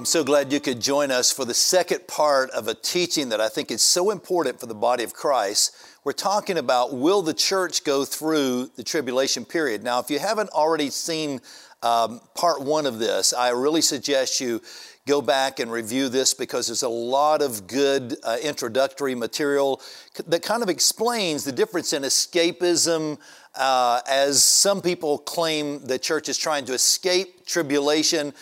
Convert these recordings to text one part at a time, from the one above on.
I'm so glad you could join us for the second part of a teaching that I think is so important for the body of Christ. We're talking about, will the church go through the tribulation period? Now, if you haven't already seen part one of this, I really suggest you go back and review this, because there's a lot of good introductory material that kind of explains the difference in escapism, as some people claim the church is trying to escape tribulation,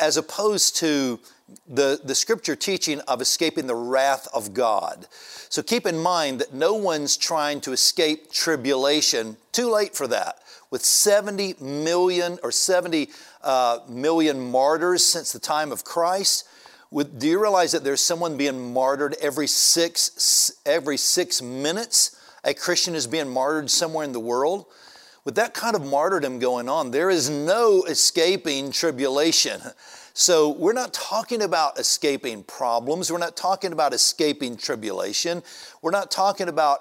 as opposed to the scripture teaching of escaping the wrath of God. So keep in mind that no one's trying to escape tribulation. Too late for that. With 70 million martyrs since the time of Christ, do you realize that there's someone being martyred every six minutes? A Christian is being martyred somewhere in the world. With that kind of martyrdom going on, there is no escaping tribulation. So we're not talking about escaping problems. We're not talking about escaping tribulation. We're not talking about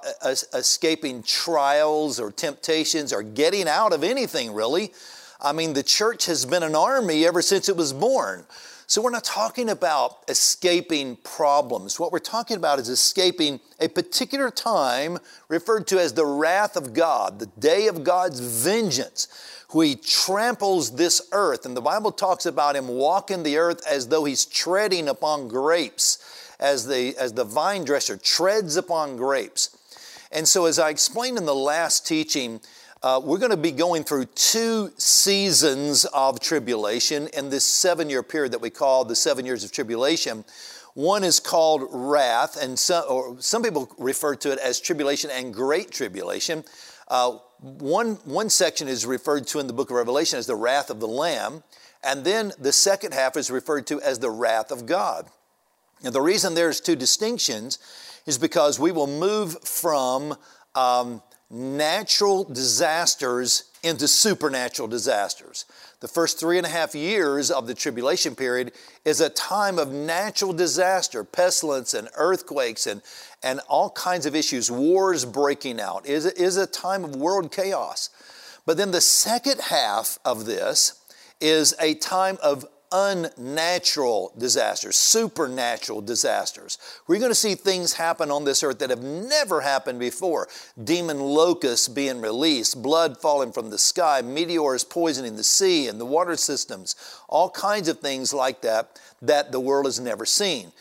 escaping trials or temptations or getting out of anything, really. I mean, the church has been an army ever since it was born. So we're not talking about escaping problems. What we're talking about is escaping a particular time referred to as the wrath of God, the day of God's vengeance, where He tramples this earth. And the Bible talks about Him walking the earth as though He's treading upon grapes, as the vine dresser treads upon grapes. And so, as I explained in the last teaching, we're going to be going through two seasons of tribulation in this 7-year period that we call the 7 years of tribulation. One is called wrath, and some people refer to it as tribulation and great tribulation. One section is referred to in the book of Revelation as the wrath of the Lamb, and then the second half is referred to as the wrath of God. Now, the reason there's two distinctions is because we will move from natural disasters into supernatural disasters. The first 3.5 years of the tribulation period is a time of natural disaster, pestilence and earthquakes and all kinds of issues, wars breaking out. It is a time of world chaos. But then the second half of this is a time of unnatural disasters, supernatural disasters. We're going to see things happen on this earth that have never happened before. Demon locusts being released, blood falling from the sky, meteors poisoning the sea and the water systems, all kinds of things like that the world has never seen.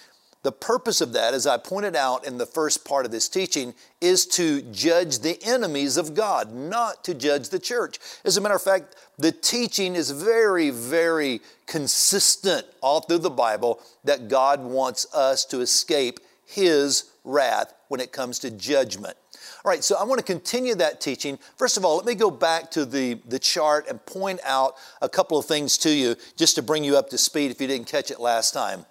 The purpose of that, as I pointed out in the first part of this teaching, is to judge the enemies of God, not to judge the church. As a matter of fact, the teaching is very, very consistent all through the Bible that God wants us to escape His wrath when it comes to judgment. All right, so I want to continue that teaching. First of all, let me go back to the chart and point out a couple of things to you just to bring you up to speed if you didn't catch it last time.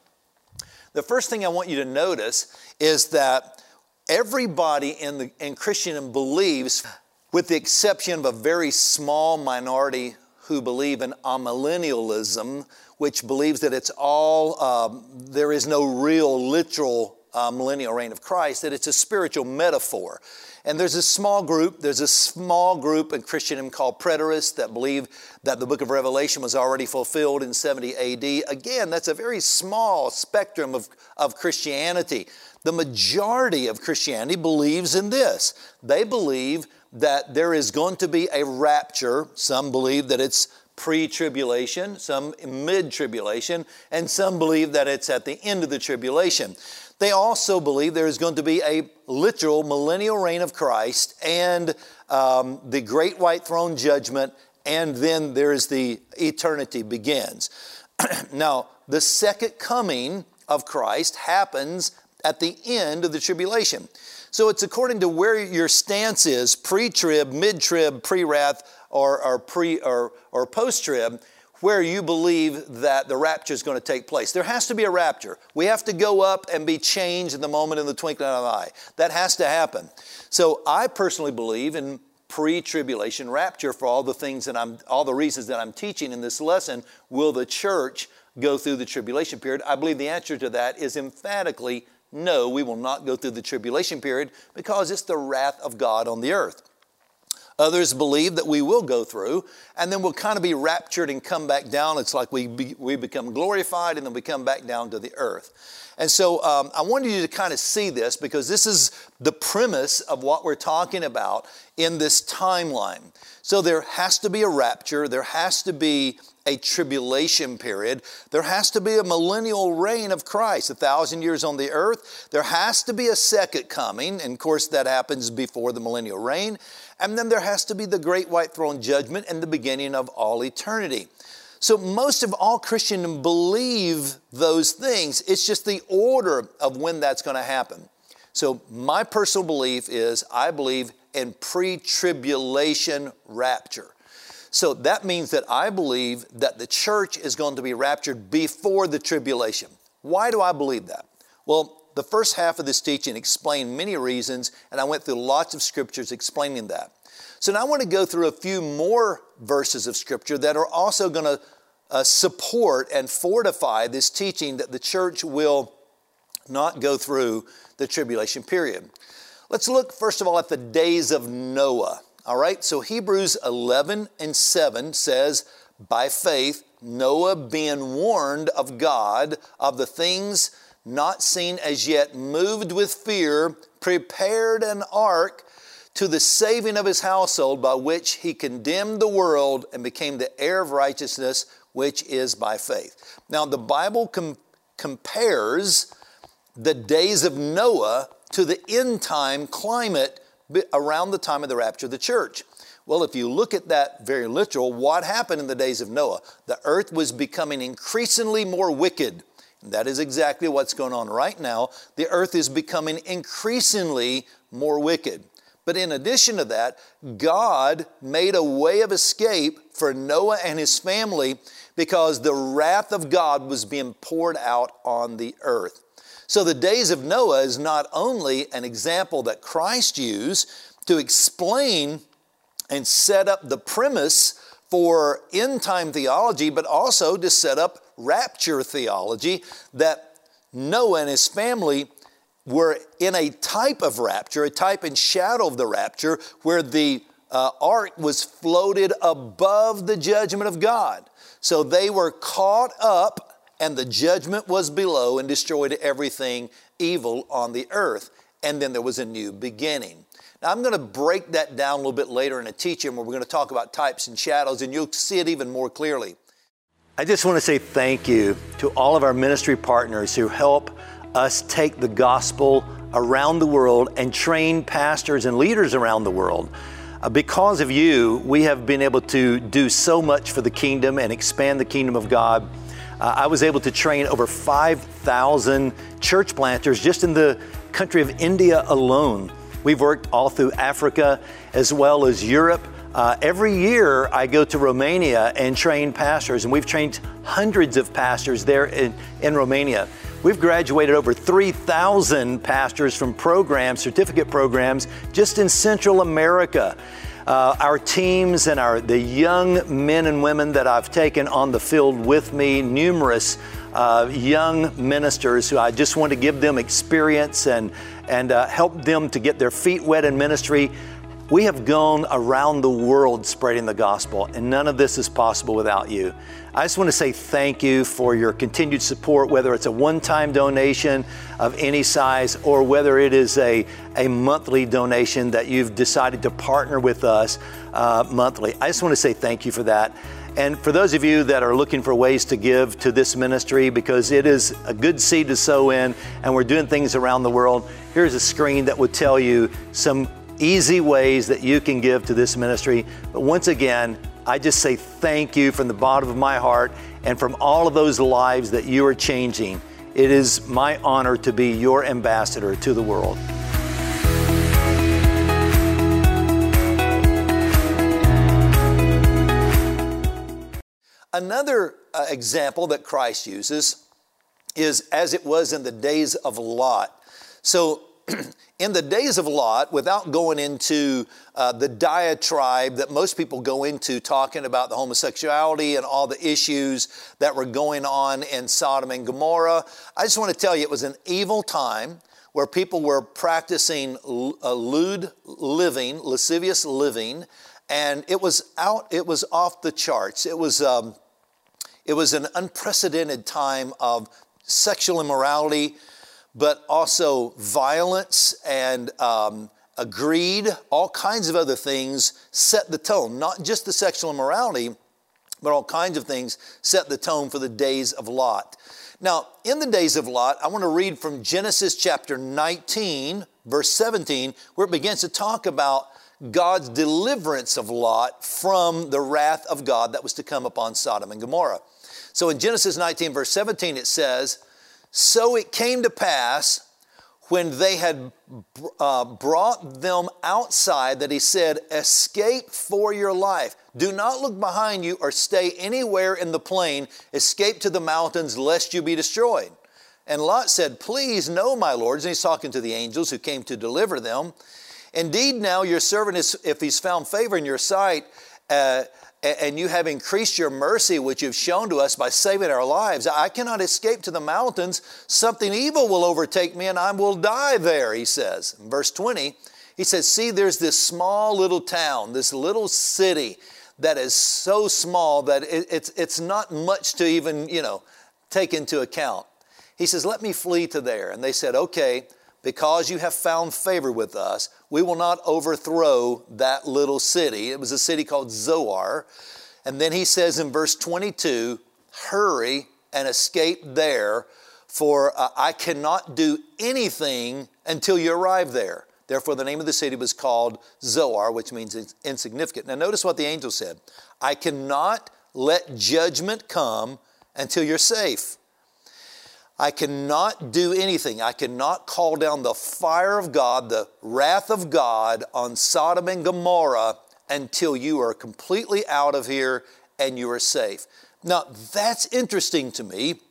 The first thing I want you to notice is that everybody in Christendom believes, with the exception of a very small minority who believe in amillennialism, which believes that it's all, there is no real literal millennial reign of Christ, that it's a spiritual metaphor. And there's a small group in Christendom called preterists that believe that the book of Revelation was already fulfilled in 70 AD. Again, that's a very small spectrum of Christianity. The majority of Christianity believes in this. They believe that there is going to be a rapture. Some believe that it's pre-tribulation, some mid-tribulation, and some believe that it's at the end of the tribulation. They also believe there is going to be a literal millennial reign of Christ and the great white throne judgment, and then there is the eternity begins. Now, the second coming of Christ happens at the end of the tribulation. So it's according to where your stance is, pre-trib, mid-trib, pre-wrath, or post-trib, where you believe that the rapture is going to take place. There has to be a rapture. We have to go up and be changed in the moment, in the twinkling of an eye. That has to happen. So I personally believe in pre-tribulation rapture for all the reasons that I'm teaching in this lesson. Will the church go through the tribulation period? I believe the answer to that is emphatically no, we will not go through the tribulation period because it's the wrath of God on the earth. Others believe that we will go through, and then we'll kind of be raptured and come back down. It's like we become glorified, and then we come back down to the earth. And so I wanted you to kind of see this, because this is the premise of what we're talking about in this timeline. So there has to be a rapture. There has to be a tribulation period. There has to be a millennial reign of Christ, 1,000 years on the earth. There has to be a second coming, and of course that happens before the millennial reign. And then there has to be the great white throne judgment and the beginning of all eternity. So most of all Christians believe those things. It's just the order of when that's going to happen. So my personal belief is I believe in pre-tribulation rapture. So that means that I believe that the church is going to be raptured before the tribulation. Why do I believe that? Well, the first half of this teaching explained many reasons, and I went through lots of scriptures explaining that. So now I want to go through a few more verses of scripture that are also going to support and fortify this teaching that the church will not go through the tribulation period. Let's look first of all at the days of Noah. All right, so Hebrews 11:7 says, by faith, Noah, being warned of God of the things not seen as yet, moved with fear, prepared an ark to the saving of his household, by which he condemned the world and became the heir of righteousness, which is by faith. Now, the Bible compares the days of Noah to the end time climate around the time of the rapture of the church. Well, if you look at that very literal, what happened in the days of Noah? The earth was becoming increasingly more wicked. And that is exactly what's going on right now. The earth is becoming increasingly more wicked. But in addition to that, God made a way of escape for Noah and his family, because the wrath of God was being poured out on the earth. So the days of Noah is not only an example that Christ used to explain and set up the premise for end-time theology, but also to set up rapture theology, that Noah and his family were in a type of rapture, a type and shadow of the rapture, where the ark was floated above the judgment of God. So they were caught up, and the judgment was below and destroyed everything evil on the earth. And then there was a new beginning. Now, I'm going to break that down a little bit later in a teaching where we're going to talk about types and shadows, and you'll see it even more clearly. I just want to say thank you to all of our ministry partners who help us take the gospel around the world and train pastors and leaders around the world. Because of you, we have been able to do so much for the kingdom and expand the kingdom of God. I was able to train over 5,000 church planters just in the country of India alone. We've worked all through Africa as well as Europe. Every year I go to Romania and train pastors, and we've trained hundreds of pastors there in Romania. We've graduated over 3,000 pastors from programs, certificate programs, just in Central America. Our teams and the young men and women that I've taken on the field with me, numerous young ministers who I just want to give them experience and help them to get their feet wet in ministry. We have gone around the world spreading the gospel, and none of this is possible without you. I just want to say thank you for your continued support, whether it's a one-time donation of any size or whether it is a monthly donation that you've decided to partner with us monthly. I just want to say thank you for that. And for those of you that are looking for ways to give to this ministry, because it is a good seed to sow in, and we're doing things around the world, here's a screen that will tell you some easy ways that you can give to this ministry. But once again, I just say thank you from the bottom of my heart and from all of those lives that you are changing. It is my honor to be your ambassador to the world. Another example that Christ uses is as it was in the days of Lot. So in the days of Lot, without going into the diatribe that most people go into talking about the homosexuality and all the issues that were going on in Sodom and Gomorrah, I just want to tell you it was an evil time where people were practicing lewd living, lascivious living, and it was off the charts. It was an unprecedented time of sexual immorality, but also violence and greed, all kinds of other things set the tone. Not just the sexual immorality, but all kinds of things set the tone for the days of Lot. Now, in the days of Lot, I want to read from Genesis chapter 19, verse 17, where it begins to talk about God's deliverance of Lot from the wrath of God that was to come upon Sodom and Gomorrah. So in Genesis 19, verse 17, it says, "So it came to pass when they had brought them outside that he said, 'Escape for your life. Do not look behind you or stay anywhere in the plain. Escape to the mountains lest you be destroyed.' And Lot said, 'Please, no, my lords.'" And he's talking to the angels who came to deliver them. "Indeed, now your servant is, if he's found favor in your sight, and you have increased your mercy, which you've shown to us by saving our lives. I cannot escape to the mountains. Something evil will overtake me and I will die there," he says. In verse 20, he says, "See, there's this small little town, this little city that is so small that it's not much to even, take into account." He says, "Let me flee to there." And they said, "Okay, because you have found favor with us, we will not overthrow that little city." It was a city called Zoar. And then he says in verse 22, "Hurry and escape there, for I cannot do anything until you arrive there." Therefore, the name of the city was called Zoar, which means insignificant. Now, notice what the angel said. "I cannot let judgment come until you're safe. I cannot do anything. I cannot call down the fire of God, the wrath of God on Sodom and Gomorrah until you are completely out of here and you are safe." Now, that's interesting to me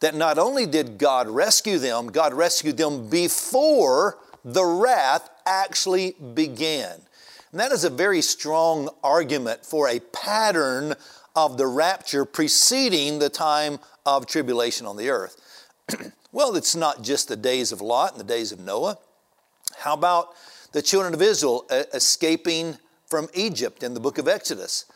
that not only did God rescued them before the wrath actually began. And that is a very strong argument for a pattern of the rapture preceding the time of tribulation on the earth. Well, it's not just the days of Lot and the days of Noah. How about the children of Israel escaping from Egypt in the book of Exodus?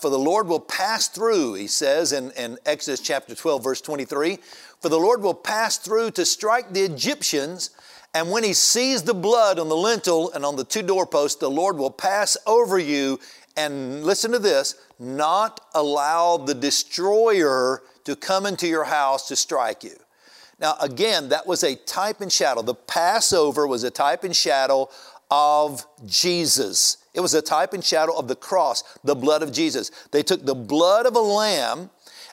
"For the Lord will pass through," he says in Exodus chapter 12, verse 23, "For the Lord will pass through to strike the Egyptians, and when he sees the blood on the lintel and on the two doorposts, the Lord will pass over you and," listen to this, "not allow the destroyer to come into your house to strike you." Now, again, that was a type and shadow. The Passover was a type and shadow of Jesus. It was a type and shadow of the cross, the blood of Jesus. They took the blood of a lamb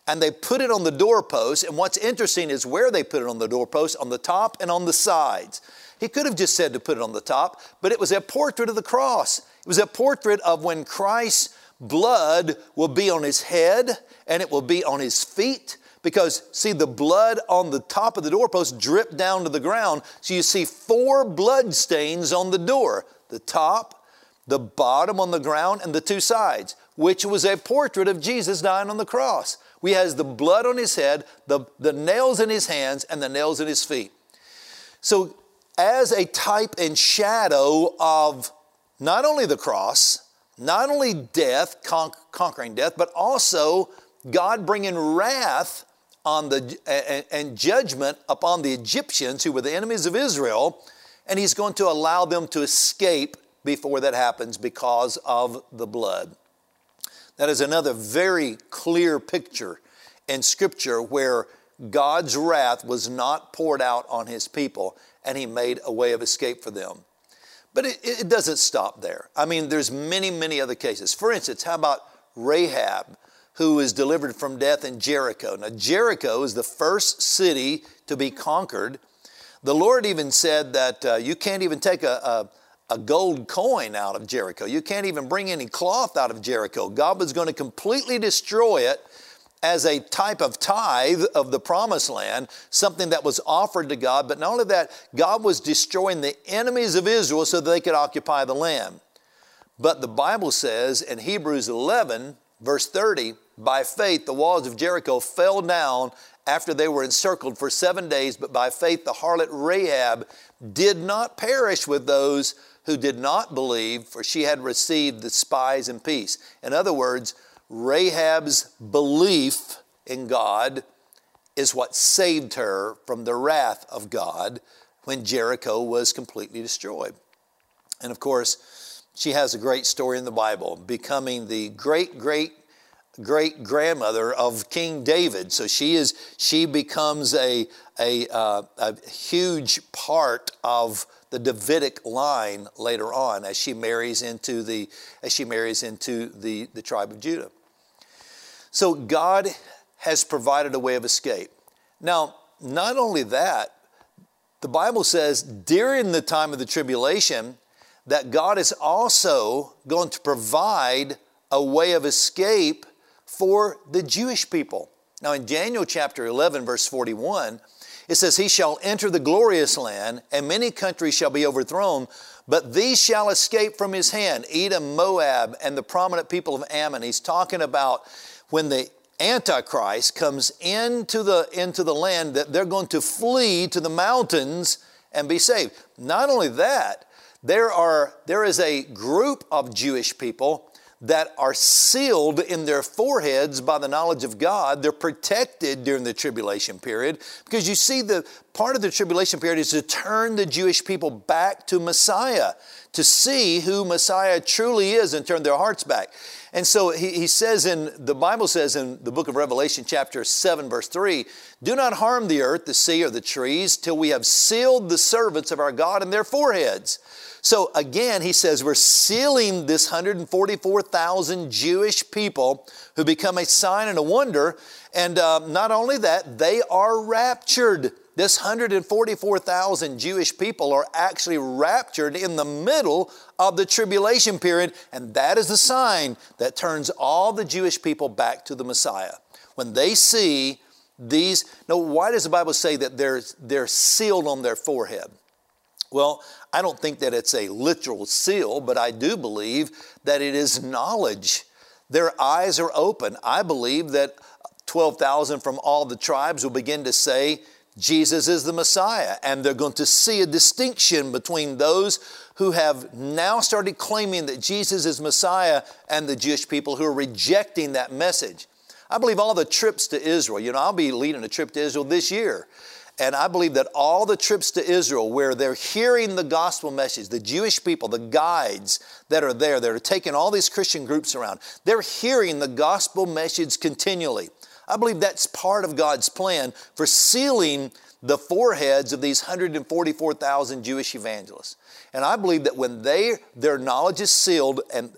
and they put it on the doorpost. And what's interesting is where they put it on the doorpost, on the top and on the sides. He could have just said to put it on the top, but it was a portrait of the cross. It was a portrait of when Christ's blood will be on his head and it will be on his feet, because, see, the blood on the top of the doorpost dripped down to the ground. So you see four blood stains on the door, the top, the bottom on the ground, and the two sides, which was a portrait of Jesus dying on the cross. We has the blood on his head, the nails in his hands, and the nails in his feet. So as a type and shadow of not only the cross, not only death, conquering death, but also God bringing wrath on and judgment upon the Egyptians who were the enemies of Israel, and he's going to allow them to escape before that happens because of the blood. That is another very clear picture in Scripture where God's wrath was not poured out on his people, and he made a way of escape for them. But it doesn't stop there. I mean, there's many, many other cases. For instance, how about Rahab, who is delivered from death in Jericho? Now, Jericho is the first city to be conquered. The Lord even said that you can't even take a gold coin out of Jericho. You can't even bring any cloth out of Jericho. God was going to completely destroy it as a type of tithe of the promised land, something that was offered to God. But not only that, God was destroying the enemies of Israel so that they could occupy the land. But the Bible says in Hebrews 11, verse 30, "By faith, the walls of Jericho fell down after they were encircled for 7 days, but by faith the harlot Rahab did not perish with those who did not believe, for she had received the spies in peace. In other words, Rahab's belief in God is what saved her from the wrath of God when Jericho was completely destroyed. And of course, she has a great story in the Bible, becoming the great-great-great-grandmother of King David. So she becomes a huge part of the Davidic line later on as she marries into the tribe of Judah. So God has provided a way of escape. Now, not only that, the Bible says during the time of the tribulation that God is also going to provide a way of escape for the Jewish people. Now in Daniel chapter 11, verse 41, it says, "He shall enter the glorious land, and many countries shall be overthrown, but these shall escape from his hand, Edom, Moab, and the prominent people of Ammon." He's talking about when the Antichrist comes into the land, that they're going to flee to the mountains and be saved. Not only that, there is a group of Jewish people that are sealed in their foreheads by the knowledge of God. They're protected during the tribulation period, because you see, the part of the tribulation period is to turn the Jewish people back to Messiah, to see who Messiah truly is and turn their hearts back. And so the Bible says in the book of Revelation chapter 7, verse 3, "Do not harm the earth, the sea, or the trees till we have sealed the servants of our God in their foreheads." So again, he says we're sealing this 144,000 Jewish people who become a sign and a wonder. And not only that, they are raptured. This 144,000 Jewish people are actually raptured in the middle of the tribulation period. And that is the sign that turns all the Jewish people back to the Messiah. When they see these... Now, why does the Bible say that they're sealed on their forehead? Well, I don't think that it's a literal seal, but I do believe that it is knowledge. Their eyes are open. I believe that 12,000 from all the tribes will begin to say, "Jesus is the Messiah." And they're going to see a distinction between those who have now started claiming that Jesus is Messiah and the Jewish people who are rejecting that message. I believe all the trips to Israel, I'll be leading a trip to Israel this year. And I believe that all the trips to Israel where they're hearing the gospel message, the Jewish people, the guides that are there, that are taking all these Christian groups around, they're hearing the gospel message continually. I believe that's part of God's plan for sealing the foreheads of these 144,000 Jewish evangelists. And I believe that when their knowledge is sealed, and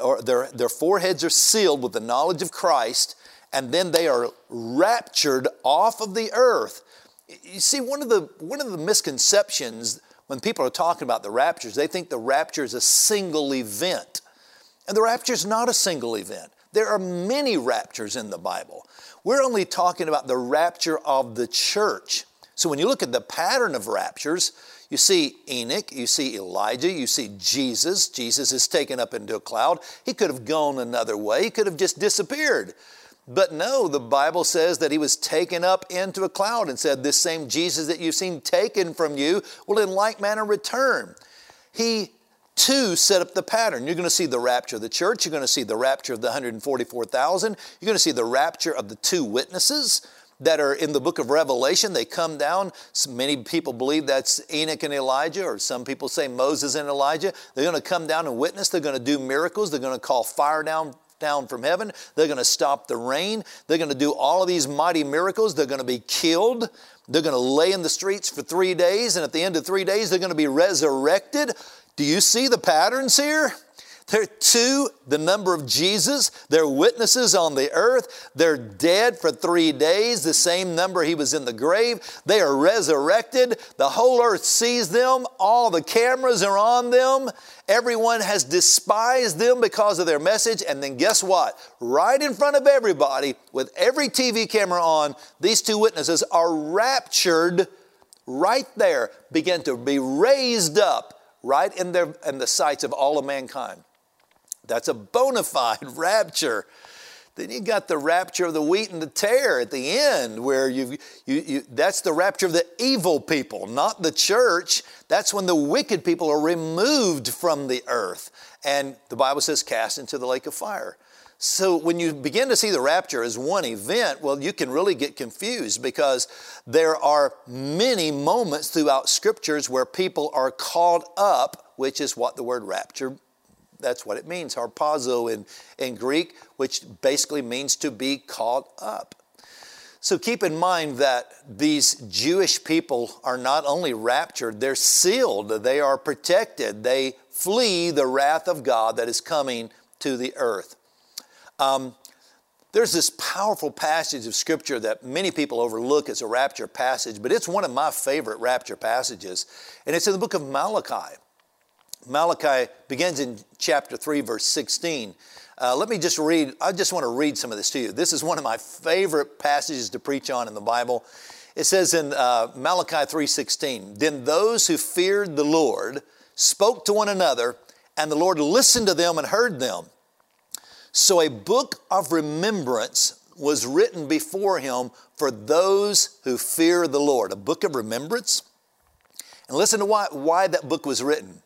or their foreheads are sealed with the knowledge of Christ, and then they are raptured off of the earth. You see, one of the misconceptions when people are talking about the raptures, they think the rapture is a single event. And the rapture is not a single event. There are many raptures in the Bible. We're only talking about the rapture of the church. So when you look at the pattern of raptures, you see Enoch, you see Elijah, you see Jesus. Jesus is taken up into a cloud. He could have gone another way. He could have just disappeared. But no, the Bible says that he was taken up into a cloud and said, "This same Jesus that you've seen taken from you will in like manner return." He too set up the pattern. You're going to see the rapture of the church. You're going to see the rapture of the 144,000. You're going to see the rapture of the two witnesses that are in the book of Revelation. They come down. Many people believe that's Enoch and Elijah, or some people say Moses and Elijah. They're going to come down and witness. They're going to do miracles. They're going to call fire down from heaven. They're going to stop the rain. They're going to do all of these mighty miracles. They're going to be killed. They're going to lay in the streets for 3 days. And at the end of 3 days, they're going to be resurrected. Do you see the patterns here? They're two, the number of Jesus. They're witnesses on the earth. They're dead for 3 days, the same number he was in the grave. They are resurrected. The whole earth sees them. All the cameras are on them. Everyone has despised them because of their message. And then guess what? Right in front of everybody, with every TV camera on, these two witnesses are raptured right there, begin to be raised up right in the sights of all of mankind. That's a bona fide rapture. Then you got the rapture of the wheat and the tare at the end, where that's the rapture of the evil people, not the church. That's when the wicked people are removed from the earth. And the Bible says, cast into the lake of fire. So when you begin to see the rapture as one event, well, you can really get confused, because there are many moments throughout scriptures where people are called up, which is what the word rapture, that's what it means, harpazo in Greek, which basically means to be called up. So keep in mind that these Jewish people are not only raptured, they're sealed, they are protected, they flee the wrath of God that is coming to the earth. There's this powerful passage of scripture that many people overlook as a rapture passage, but it's one of my favorite rapture passages, and it's in the book of Malachi. Malachi begins in chapter 3, verse 16. Let me just read, I just want to read some of this to you. This is one of my favorite passages to preach on in the Bible. It says in Malachi 3:16, "Then those who feared the Lord spoke to one another, and the Lord listened to them and heard them. So a book of remembrance was written before him for those who fear the Lord." A book of remembrance? And listen to why that book was written.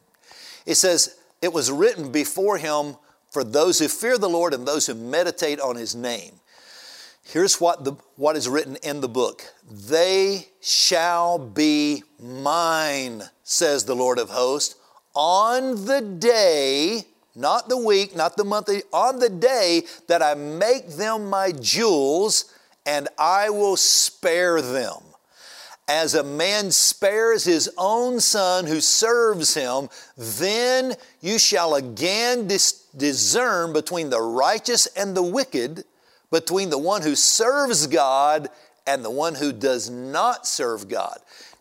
It says, it was written before him for those who fear the Lord and those who meditate on his name. Here's what is written in the book. "They shall be mine, says the Lord of hosts, on the day..." Not the week, not the month, "on the day that I make them my jewels, and I will spare them. As a man spares his own son who serves him, then you shall again discern between the righteous and the wicked, between the one who serves God and the one who does not serve God."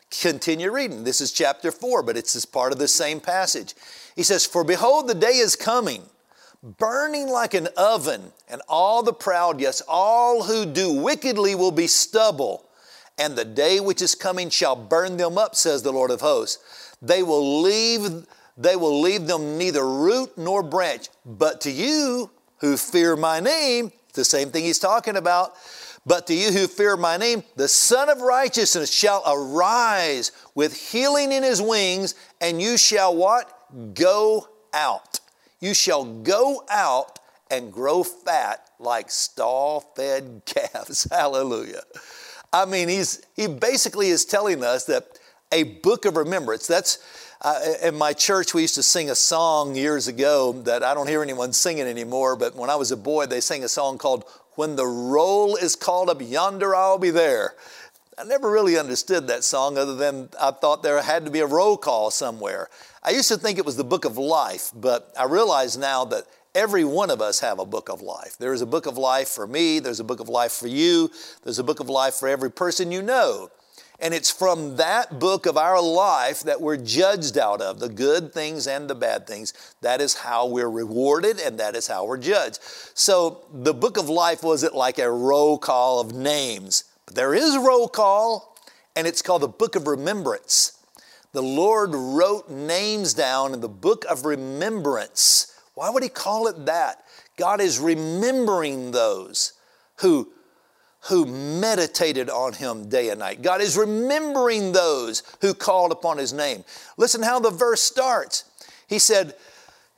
Continue reading. This is chapter 4, but it's part of the same passage. He says, "For behold, the day is coming, burning like an oven, and all the proud, yes, all who do wickedly will be stubble. And the day which is coming shall burn them up, says the Lord of hosts. They will leave them neither root nor branch. But to you who fear my name," the same thing he's talking about, "but to you who fear my name, the Son of Righteousness shall arise with healing in his wings, and you shall" what? "Go out. You shall go out and grow fat like stall-fed calves." Hallelujah. I mean, he basically is telling us that a book of remembrance, in my church, we used to sing a song years ago that I don't hear anyone singing anymore, but when I was a boy, they sang a song called, "When the Roll is Called Up Yonder, I'll Be There." I never really understood that song, other than I thought there had to be a roll call somewhere. I used to think it was the book of life, but I realize now that every one of us have a book of life. There is a book of life for me. There's a book of life for you. There's a book of life for every person you know. And it's from that book of our life that we're judged out of, the good things and the bad things. That is how we're rewarded, and that is how we're judged. So the book of life wasn't like a roll call of names. But there is a roll call, and it's called the book of remembrance. The Lord wrote names down in the book of remembrance. Why would he call it that? God is remembering those who meditated on him day and night. God is remembering those who called upon his name. Listen how the verse starts. He said,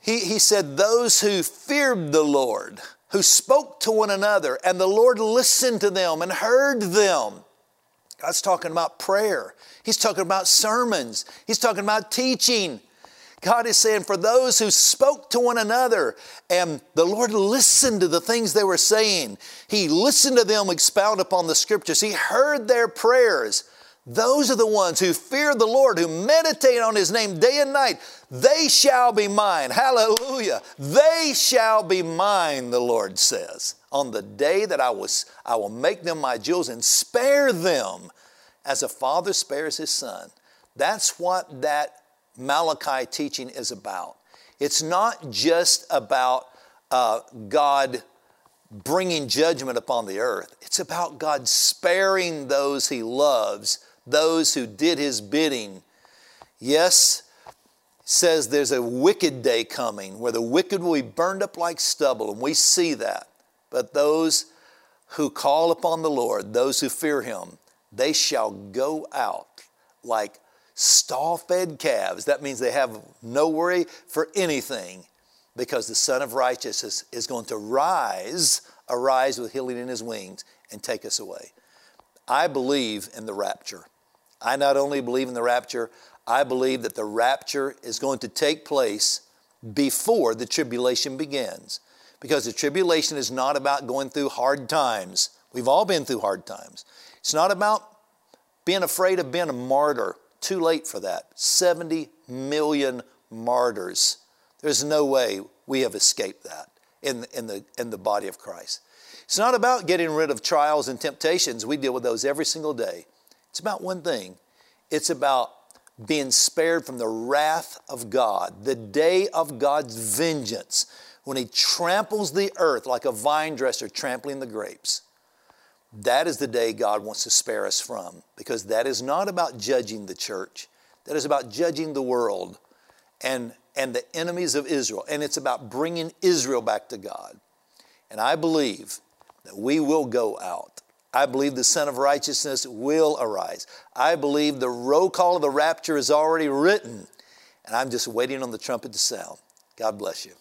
"Those who feared the Lord, who spoke to one another, and the Lord listened to them and heard them." God's talking about prayer. He's talking about sermons. He's talking about teaching. God is saying, for those who spoke to one another, and the Lord listened to the things they were saying. He listened to them expound upon the scriptures. He heard their prayers. Those are the ones who fear the Lord, who meditate on his name day and night. They shall be mine. Hallelujah. They shall be mine, the Lord says, on the day that I will make them my jewels and spare them as a father spares his son. That's what that Malachi teaching is about. It's not just about God bringing judgment upon the earth. It's about God sparing those he loves, those who did his bidding. Yes, says there's a wicked day coming where the wicked will be burned up like stubble, and we see that. But those who call upon the Lord, those who fear Him, they shall go out like stall-fed calves. That means they have no worry for anything, because the Son of Righteousness is going to arise with healing in His wings and take us away. I believe in the rapture. I not only believe in the rapture, I believe that the rapture is going to take place before the tribulation begins, because the tribulation is not about going through hard times. We've all been through hard times. It's not about being afraid of being a martyr. Too late for that. 70 million martyrs. There's no way we have escaped that in the body of Christ. It's not about getting rid of trials and temptations. We deal with those every single day. It's about one thing. It's about being spared from the wrath of God, the day of God's vengeance, when He tramples the earth like a vine dresser trampling the grapes. That is the day God wants to spare us from, because that is not about judging the church. That is about judging the world and the enemies of Israel. And it's about bringing Israel back to God. And I believe that we will go out. I believe the Son of Righteousness will arise. I believe the roll call of the rapture is already written. And I'm just waiting on the trumpet to sound. God bless you.